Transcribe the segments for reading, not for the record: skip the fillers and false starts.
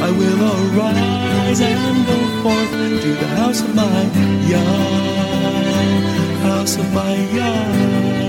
I will arise and go forth to the house of my God. House of my God.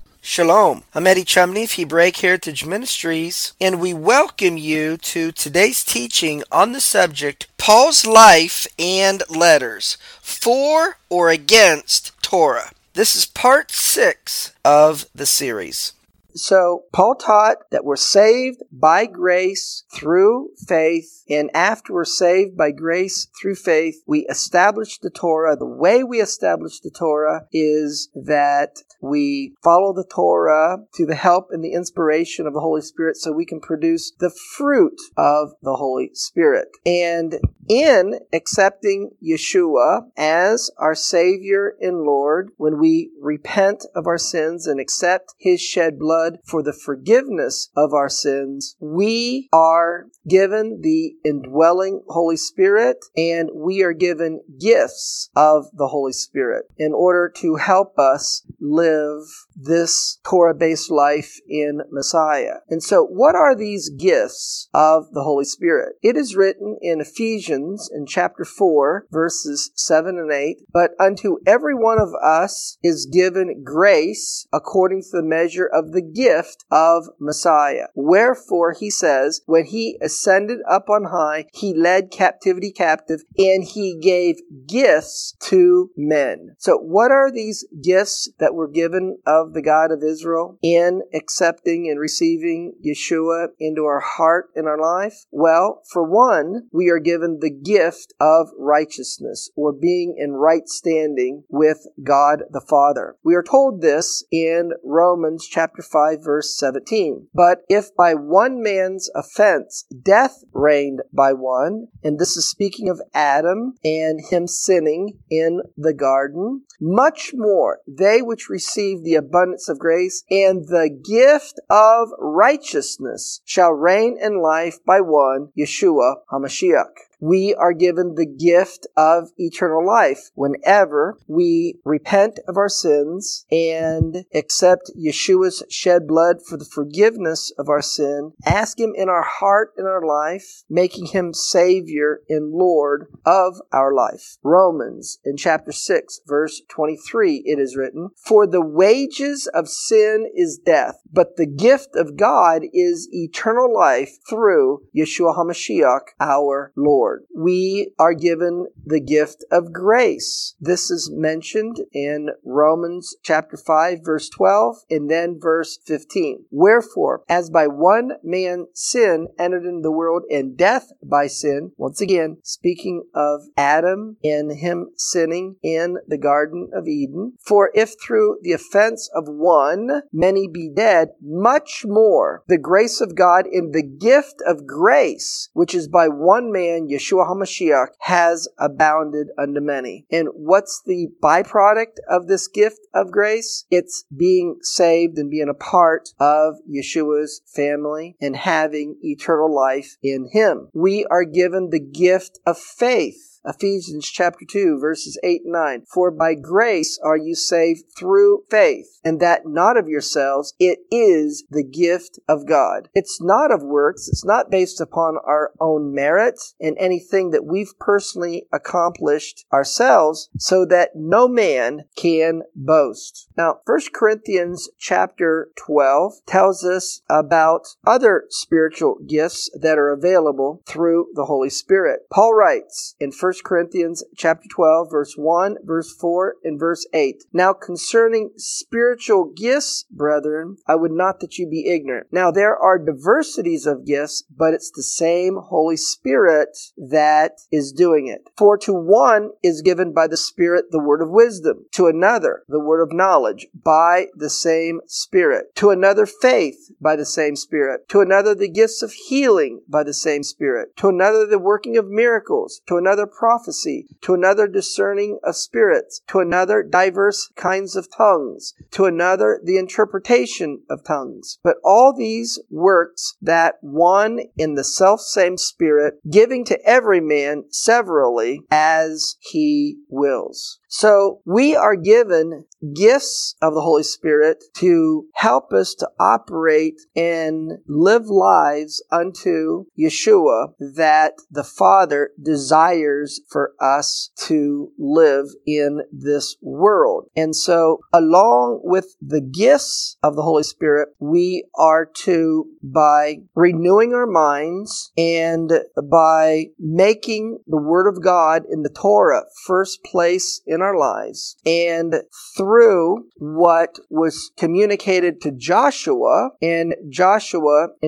Shalom, I'm Eddie Chumney of Hebraic Heritage Ministries, and we welcome you to today's teaching on the subject, Paul's Life and Letters, For or Against Torah. This is part 6 of the series. So, Paul taught that we're saved by grace through faith, and after we're saved by grace through faith, we establish the Torah. The way we establish the Torah is that we follow the Torah through the help and the inspiration of the Holy Spirit so we can produce the fruit of the Holy Spirit. And in accepting Yeshua as our Savior and Lord, when we repent of our sins and accept His shed blood, for the forgiveness of our sins, we are given the indwelling Holy Spirit, and we are given gifts of the Holy Spirit in order to help us live this Torah-based life in Messiah. And so, what are these gifts of the Holy Spirit? It is written in Ephesians in chapter 4, verses 7 and 8, but unto every one of us is given grace according to the measure of the gift of Messiah. Wherefore, he says, when he ascended up on high, he led captivity captive, and he gave gifts to men. So, what are these gifts that were given of the God of Israel in accepting and receiving Yeshua into our heart and our life? Well, for one, we are given the gift of righteousness, or being in right standing with God the Father. We are told this in Romans chapter 5, verse 17. But if by one man's offense death reigned by one, and this is speaking of Adam and him sinning in the garden, much more they which receive the abundance of grace and the gift of righteousness shall reign in life by one, Yeshua HaMashiach. We are given the gift of eternal life whenever we repent of our sins and accept Yeshua's shed blood for the forgiveness of our sin, ask Him in our heart and our life, making Him Savior and Lord of our life. Romans in chapter 6, verse 23, it is written, "For the wages of sin is death, but the gift of God is eternal life through Yeshua HaMashiach, our Lord." We are given the gift of grace. This is mentioned in Romans chapter 5, verse 12, and then verse 15. Wherefore, as by one man sin entered into the world, and death by sin, once again, speaking of Adam and him sinning in the Garden of Eden, for if through the offense of one many be dead, much more the grace of God in the gift of grace, which is by one man, Yeshua HaMashiach, has abounded unto many. And what's the byproduct of this gift of grace? It's being saved and being a part of Yeshua's family and having eternal life in Him. We are given the gift of faith. Ephesians chapter 2, verses 8 and 9. For by grace are you saved through faith, and that not of yourselves, it is the gift of God. It's not of works, it's not based upon our own merits and anything that we've personally accomplished ourselves, so that no man can boast. Now, 1 Corinthians chapter 12 tells us about other spiritual gifts that are available through the Holy Spirit. Paul writes in 1 1 Corinthians chapter 12, verse 1, verse 4, and verse 8. Now concerning spiritual gifts, brethren, I would not that you be ignorant. Now there are diversities of gifts, but it's the same Holy Spirit that is doing it. For to one is given by the Spirit the word of wisdom, to another the word of knowledge by the same Spirit, to another faith by the same Spirit, to another the gifts of healing by the same Spirit, to another the working of miracles, to another prophecy, to another discerning of spirits, to another diverse kinds of tongues, to another the interpretation of tongues. But all these works that one in the selfsame Spirit, giving to every man severally as he wills. So we are given gifts of the Holy Spirit to help us to operate and live lives unto Yeshua that the Father desires for us to live in this world. And so along with the gifts of the Holy Spirit, we are to, by renewing our minds and by making the Word of God in the Torah first place in our lives, and through what was communicated to Joshua in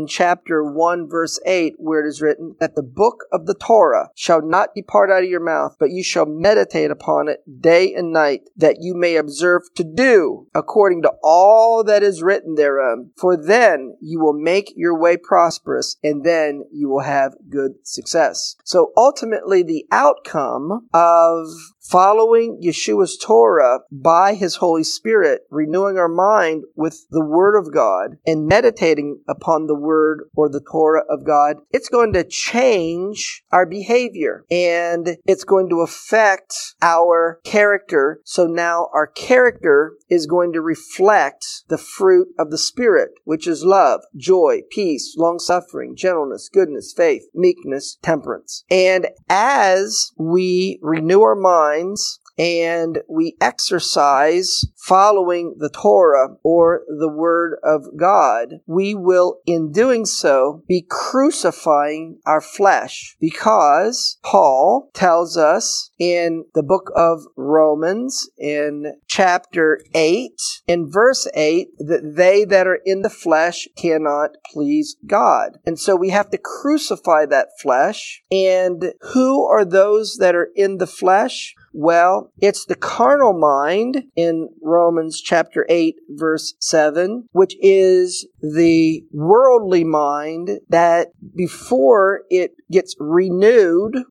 chapter 1 verse 8, where it is written that the book of the Torah shall not depart out of your mouth, but you shall meditate upon it day and night, that you may observe to do according to all that is written therein, for then you will make your way prosperous, and then you will have good success. So ultimately the outcome of following Yeshua's Torah by His Holy Spirit, renewing our mind with the Word of God, and meditating upon the Word or the Torah of God, it's going to change our behavior, and it's going to affect our character. So now our character is going to reflect the fruit of the Spirit, which is love, joy, peace, long-suffering, gentleness, goodness, faith, meekness, temperance. And as we renew our mind, and we exercise following the Torah or the Word of God, we will, in doing so, be crucifying our flesh, because Paul tells us in the book of Romans in chapter 8 in verse 8 that they that are in the flesh cannot please God. And so we have to crucify that flesh. And who are those that are in the flesh? Well, it's the carnal mind in Romans chapter 8, verse 7, which is the worldly mind that before it gets renewed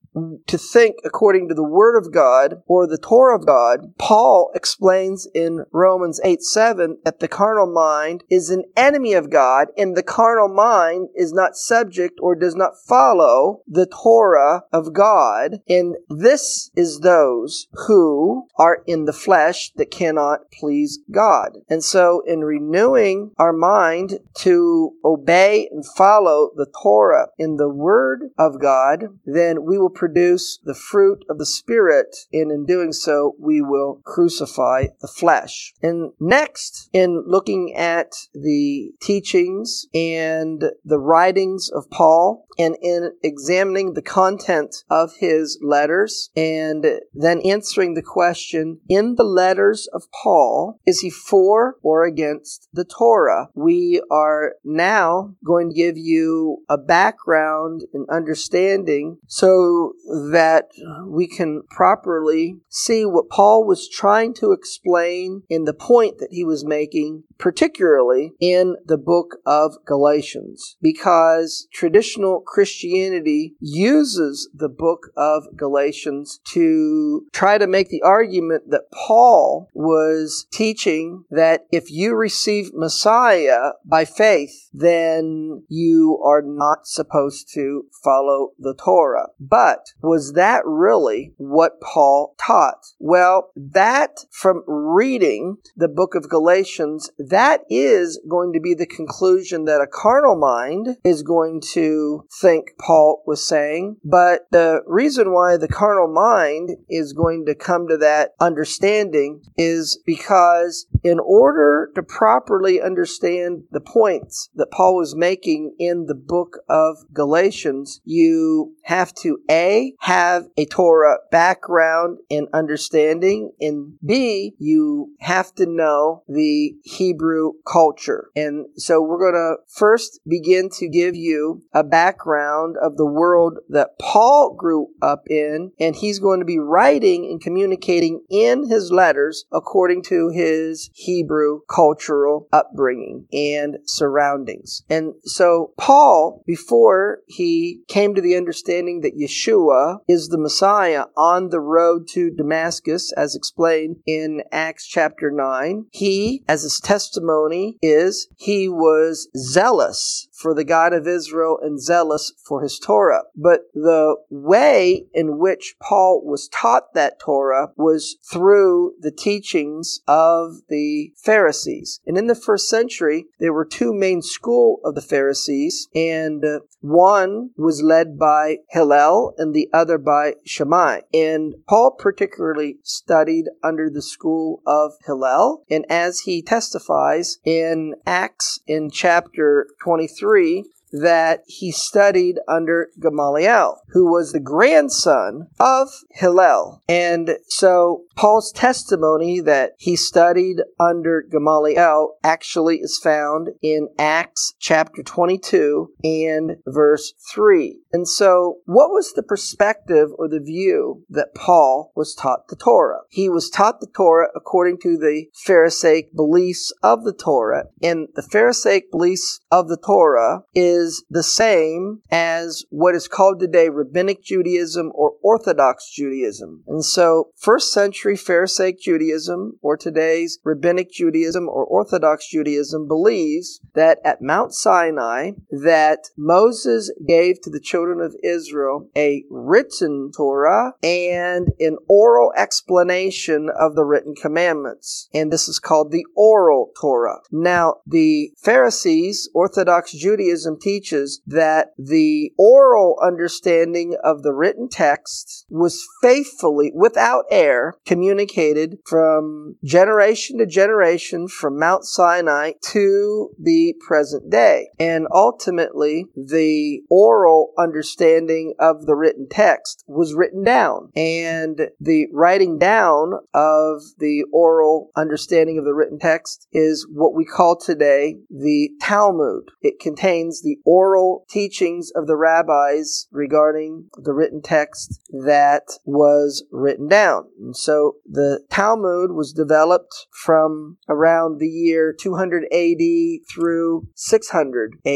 to think according to the Word of God or the Torah of God, Paul explains in Romans 8:7 that the carnal mind is an enemy of God, and the carnal mind is not subject or does not follow the Torah of God. And this is those who are in the flesh that cannot please God. And so in renewing our mind to obey and follow the Torah in the Word of God, then we will produce the fruit of the Spirit, and in doing so, we will crucify the flesh. And next, in looking at the teachings and the writings of Paul, and in examining the content of his letters, and then answering the question, in the letters of Paul, is he for or against the Torah? We are now going to give you a background and understanding so that we can properly see what Paul was trying to explain in the point that he was making, particularly in the book of Galatians, because traditional Christianity uses the book of Galatians to try to make the argument that Paul was teaching that if you receive Messiah by faith, then you are not supposed to follow the Torah. But was that really what Paul taught? Well, that, from reading the book of Galatians, that is going to be the conclusion that a carnal mind is going to think Paul was saying. But the reason why the carnal mind is going going to come to that understanding is because in order to properly understand the points that Paul was making in the book of Galatians, you have to A, have a Torah background and understanding, and B, you have to know the Hebrew culture. And so we're going to first begin to give you a background of the world that Paul grew up in, and he's going to be writing and communicating in his letters according to his Hebrew cultural upbringing and surroundings. And so Paul, before he came to the understanding that Yeshua is the Messiah on the road to Damascus, as explained in Acts chapter 9, he, as his testimony is, he was zealous for the God of Israel and zealous for his Torah. But the way in which Paul was taught that Torah was through the teachings of the Pharisees. And in the first century, there were two main schools of the Pharisees, and one was led by Hillel and the other by Shammai. And Paul particularly studied under the school of Hillel. And as he testifies in Acts in chapter 23, that he studied under Gamaliel, who was the grandson of Hillel. And so Paul's testimony that he studied under Gamaliel actually is found in Acts chapter 22 and verse 3. And so what was the perspective or the view that Paul was taught the Torah? He was taught the Torah according to the Pharisaic beliefs of the Torah. And the Pharisaic beliefs of the Torah is the same as what is called today Rabbinic Judaism or Orthodox Judaism. And so, first century Pharisaic Judaism, or today's Rabbinic Judaism or Orthodox Judaism, believes that at Mount Sinai, that Moses gave to the children of Israel a written Torah and an oral explanation of the written commandments. And this is called the Oral Torah. Now, the Pharisees, Orthodox Judaism, teaches that the oral understanding of the written text was faithfully, without error, communicated from generation to generation from Mount Sinai to the present day. And ultimately, the oral understanding of the written text was written down. And the writing down of the oral understanding of the written text is what we call today the Talmud. It contains the oral teachings of the rabbis regarding the written text that was written down. And so the Talmud was developed from around the year 200 AD through 600 AD.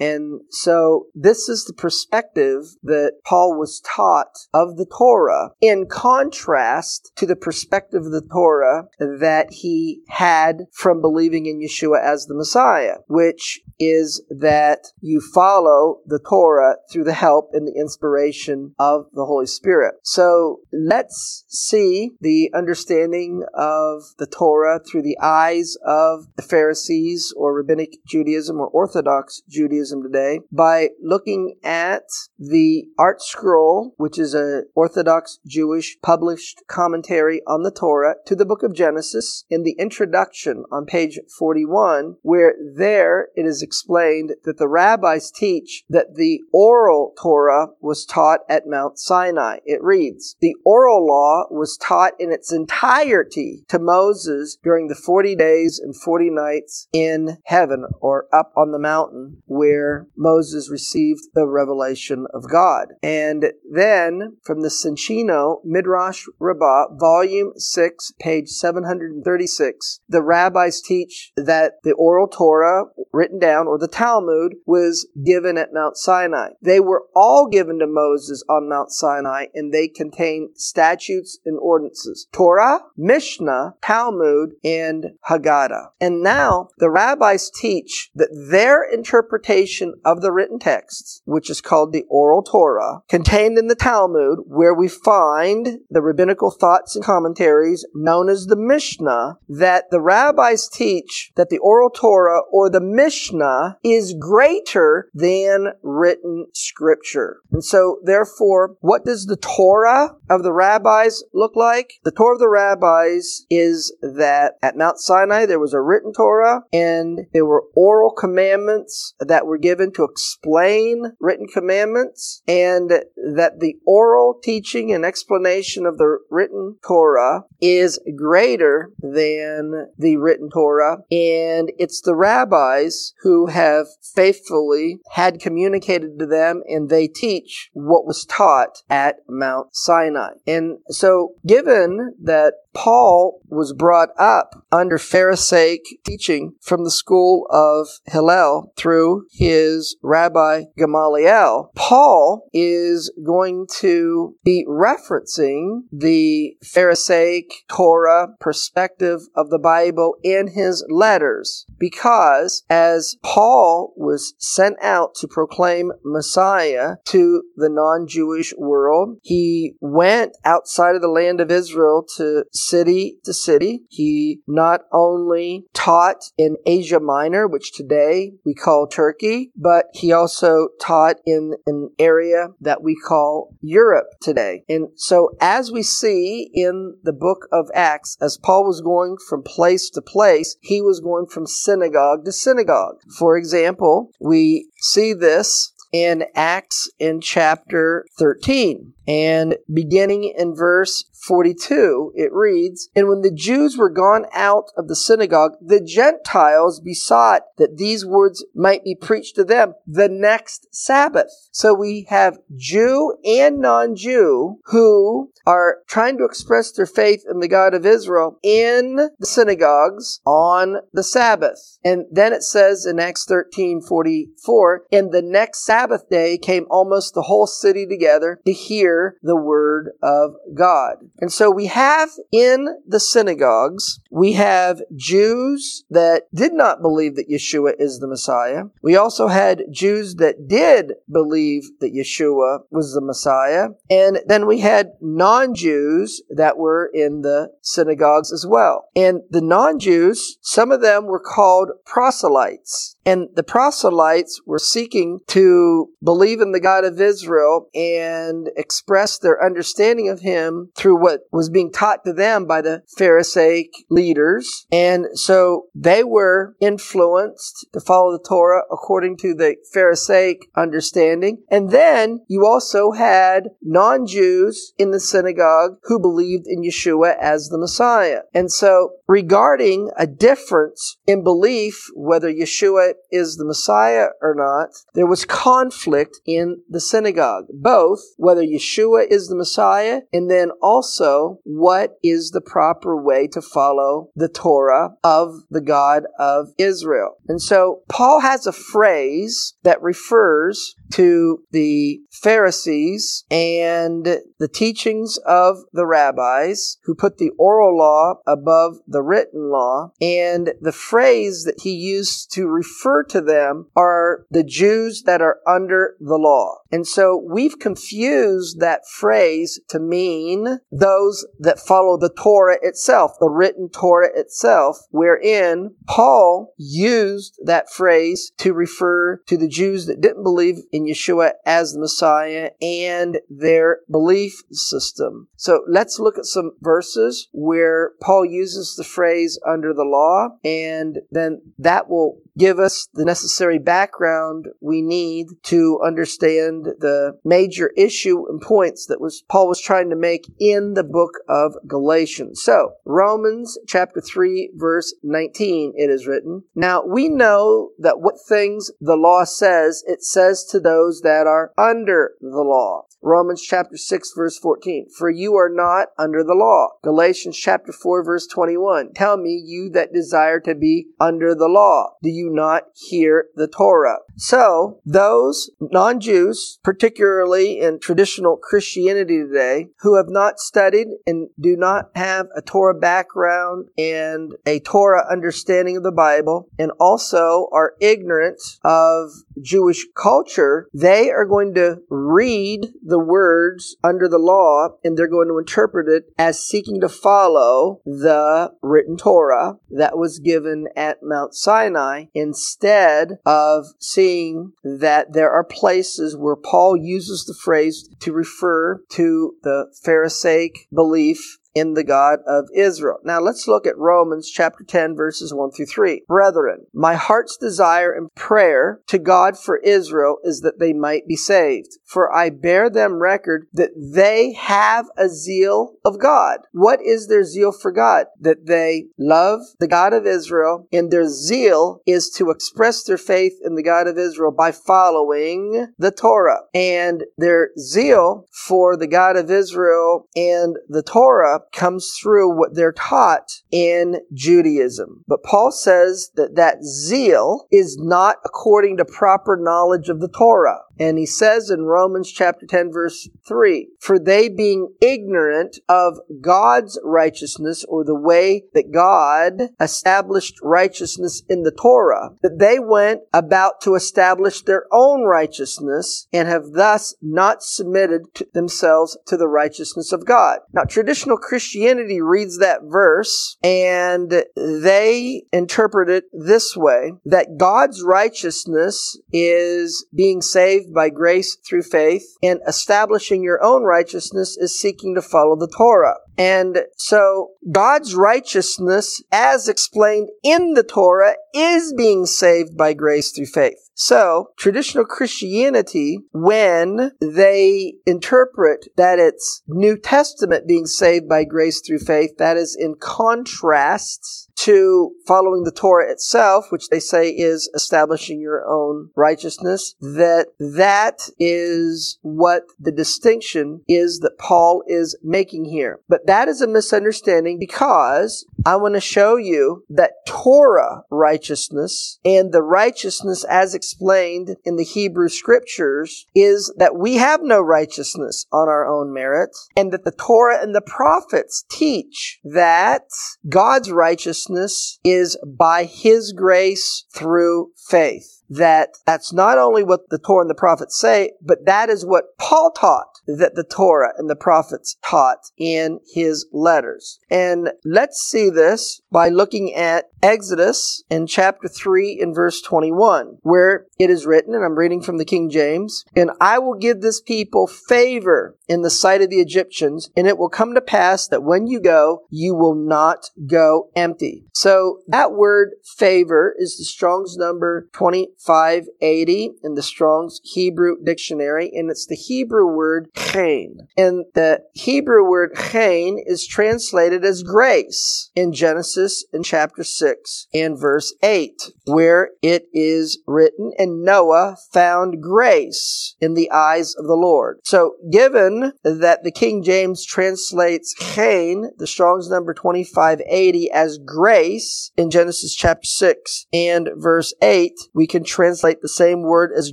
And so this is the perspective that Paul was taught of the Torah, in contrast to the perspective of the Torah that he had from believing in Yeshua as the Messiah, which is that you follow the Torah through the help and the inspiration of the Holy Spirit. So let's see the understanding of the Torah through the eyes of the Pharisees or Rabbinic Judaism or Orthodox Judaism today by looking at the Art Scroll, which is an Orthodox Jewish published commentary on the Torah to the book of Genesis in the introduction on page 41, where there it is explained that the rabbis teach that the oral Torah was taught at Mount Sinai. It reads, "The oral law was taught in its entirety to Moses during the 40 days and 40 nights in heaven," or up on the mountain where Moses received the revelation of God. And then from the Sanchino Midrash Rabbah, volume 6, page 736, the rabbis teach that the oral Torah written down, or the Talmud, was given at Mount Sinai. They were all given to Moses on Mount Sinai, and they contain statutes and ordinances: Torah, Mishnah, Talmud, and Haggadah. And now the rabbis teach that their interpretation of the written texts, which is called the Oral Torah, contained in the Talmud, where we find the rabbinical thoughts and commentaries known as the Mishnah, that the rabbis teach that the Oral Torah or the Mishnah is great greater than written scripture. And so, therefore, what does the Torah of the rabbis look like? The Torah of the rabbis is that at Mount Sinai, there was a written Torah, and there were oral commandments that were given to explain written commandments, and that the oral teaching and explanation of the written Torah is greater than the written Torah, and it's the rabbis who have faithfully had communicated to them, and they teach what was taught at Mount Sinai. And so, given that Paul was brought up under Pharisaic teaching from the school of Hillel through his rabbi Gamaliel, Paul is going to be referencing the Pharisaic Torah perspective of the Bible in his letters, because as Paul was sent out to proclaim Messiah to the non-Jewish world, he went outside of the land of Israel to city to city. He not only taught in Asia Minor, which today we call Turkey, but he also taught in an area that we call Europe today. And so as we see in the book of Acts, as Paul was going from place to place, he was going from synagogue to synagogue. For example, we see this in Acts in chapter 13. And beginning in verse 42, it reads, "And when the Jews were gone out of the synagogue, the Gentiles besought that these words might be preached to them the next Sabbath." So we have Jew and non-Jew who are trying to express their faith in the God of Israel in the synagogues on the Sabbath. And then it says in Acts 13:44, "And the next Sabbath day came almost the whole city together to hear the word of God." And so we have in the synagogues, we have Jews that did not believe that Yeshua is the Messiah. We also had Jews that did believe that Yeshua was the Messiah. And then we had non-Jews that were in the synagogues as well. And the non-Jews, some of them were called proselytes. And the proselytes were seeking to believe in the God of Israel and express their understanding of him through what was being taught to them by the Pharisaic leaders. And so they were influenced to follow the Torah according to the Pharisaic understanding. And then you also had non-Jews in the synagogue who believed in Yeshua as the Messiah. And so regarding a difference in belief, whether Yeshua is the Messiah or not, there was conflict in the synagogue, both whether Yeshua is the Messiah, and then also what is the proper way to follow the Torah of the God of Israel. And so Paul has a phrase that refers to the Pharisees and the teachings of the rabbis who put the oral law above the written law. And the phrase that he used to refer to them are the Jews that are under the law. And so we've confused that phrase to mean those that follow the Torah itself, the written Torah itself, wherein Paul used that phrase to refer to the Jews that didn't believe in Yeshua as the Messiah and their belief system. So let's look at some verses where Paul uses the phrase under the law, and then that will give us the necessary background we need to understand the major issue and points that Paul was trying to make in the book of Galatians. So, Romans chapter 3 verse 19, it is written, "Now we know that what things the law says, it says to those that are under the law." Romans chapter 6 verse 14, "For you are not under the law." Galatians chapter 4 verse 21, "Tell me, you that desire to be under the law, do you not hear the Torah?" So, those non-Jews, particularly in traditional Christianity today, who have not studied and do not have a Torah background and a Torah understanding of the Bible, and also are ignorant of Jewish culture, they are going to read the words under the law, and they're going to interpret it as seeking to follow the written Torah that was given at Mount Sinai, and instead of seeing that there are places where Paul uses the phrase to refer to the Pharisaic belief in the God of Israel. Now let's look at Romans chapter 10, verses 1 through 3. Brethren, my heart's desire and prayer to God for Israel is that they might be saved. For I bear them record that they have a zeal of God. What is their zeal for God? That they love the God of Israel, and their zeal is to express their faith in the God of Israel by following the Torah. And their zeal for the God of Israel and the Torah comes through what they're taught in Judaism. But Paul says that that zeal is not according to proper knowledge of the Torah. And he says in Romans chapter 10, verse 3, for they being ignorant of God's righteousness, or the way that God established righteousness in the Torah, that they went about to establish their own righteousness and have thus not submitted themselves to the righteousness of God. Now, traditional Christianity reads that verse and they interpret it this way, that God's righteousness is being saved by grace through faith, and establishing your own righteousness is seeking to follow the Torah. And so God's righteousness, as explained in the Torah, is being saved by grace through faith. So traditional Christianity, when they interpret that it's New Testament being saved by grace through faith, that is in contrast to following the Torah itself, which they say is establishing your own righteousness, that is what the distinction is that Paul is making here. But that is a misunderstanding, because I want to show you that Torah righteousness and the righteousness as explained in the Hebrew Scriptures is that we have no righteousness on our own merit, and that the Torah and the prophets teach that God's righteousness is by His grace through faith. That's not only what the Torah and the prophets say, but that is what Paul taught, that the Torah and the prophets taught in his letters. And let's see this by looking at Exodus in chapter 3 and verse 21, where it is written, and I'm reading from the King James, and I will give this people favor in the sight of the Egyptians, and it will come to pass that when you go, you will not go empty. So that word favor is the Strong's number 2580 in the Strong's Hebrew Dictionary, and it's the Hebrew word chen. And the Hebrew word chen is translated as grace in Genesis in chapter 6 and verse 8, where it is written, and Noah found grace in the eyes of the Lord. So given that the King James translates chen, the Strong's number 2580, as grace in Genesis chapter 6 and verse 8, we can translate the same word as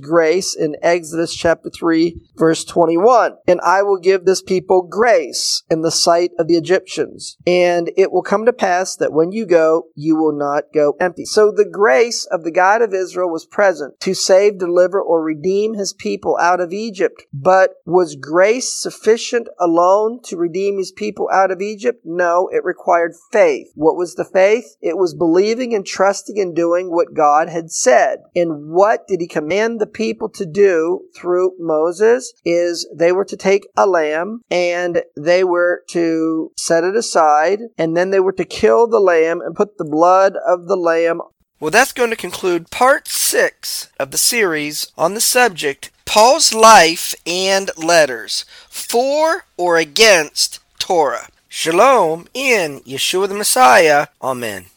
grace in Exodus chapter 3, verse 21. And I will give this people grace in the sight of the Egyptians, and it will come to pass that when you go, you will not go empty. So the grace of the God of Israel was present to save, deliver, or redeem his people out of Egypt. But was grace sufficient alone to redeem his people out of Egypt? No, it required faith. What was the faith? It was believing and trusting and doing what God had said. And what did he command the people to do through Moses? Is they were to take a lamb and they were to set it aside, and then they were to kill the lamb and put the blood of the lamb. Well, that's going to conclude part 6 of the series on the subject, Paul's Life and Letters, For or Against Torah. Shalom in Yeshua the Messiah. Amen.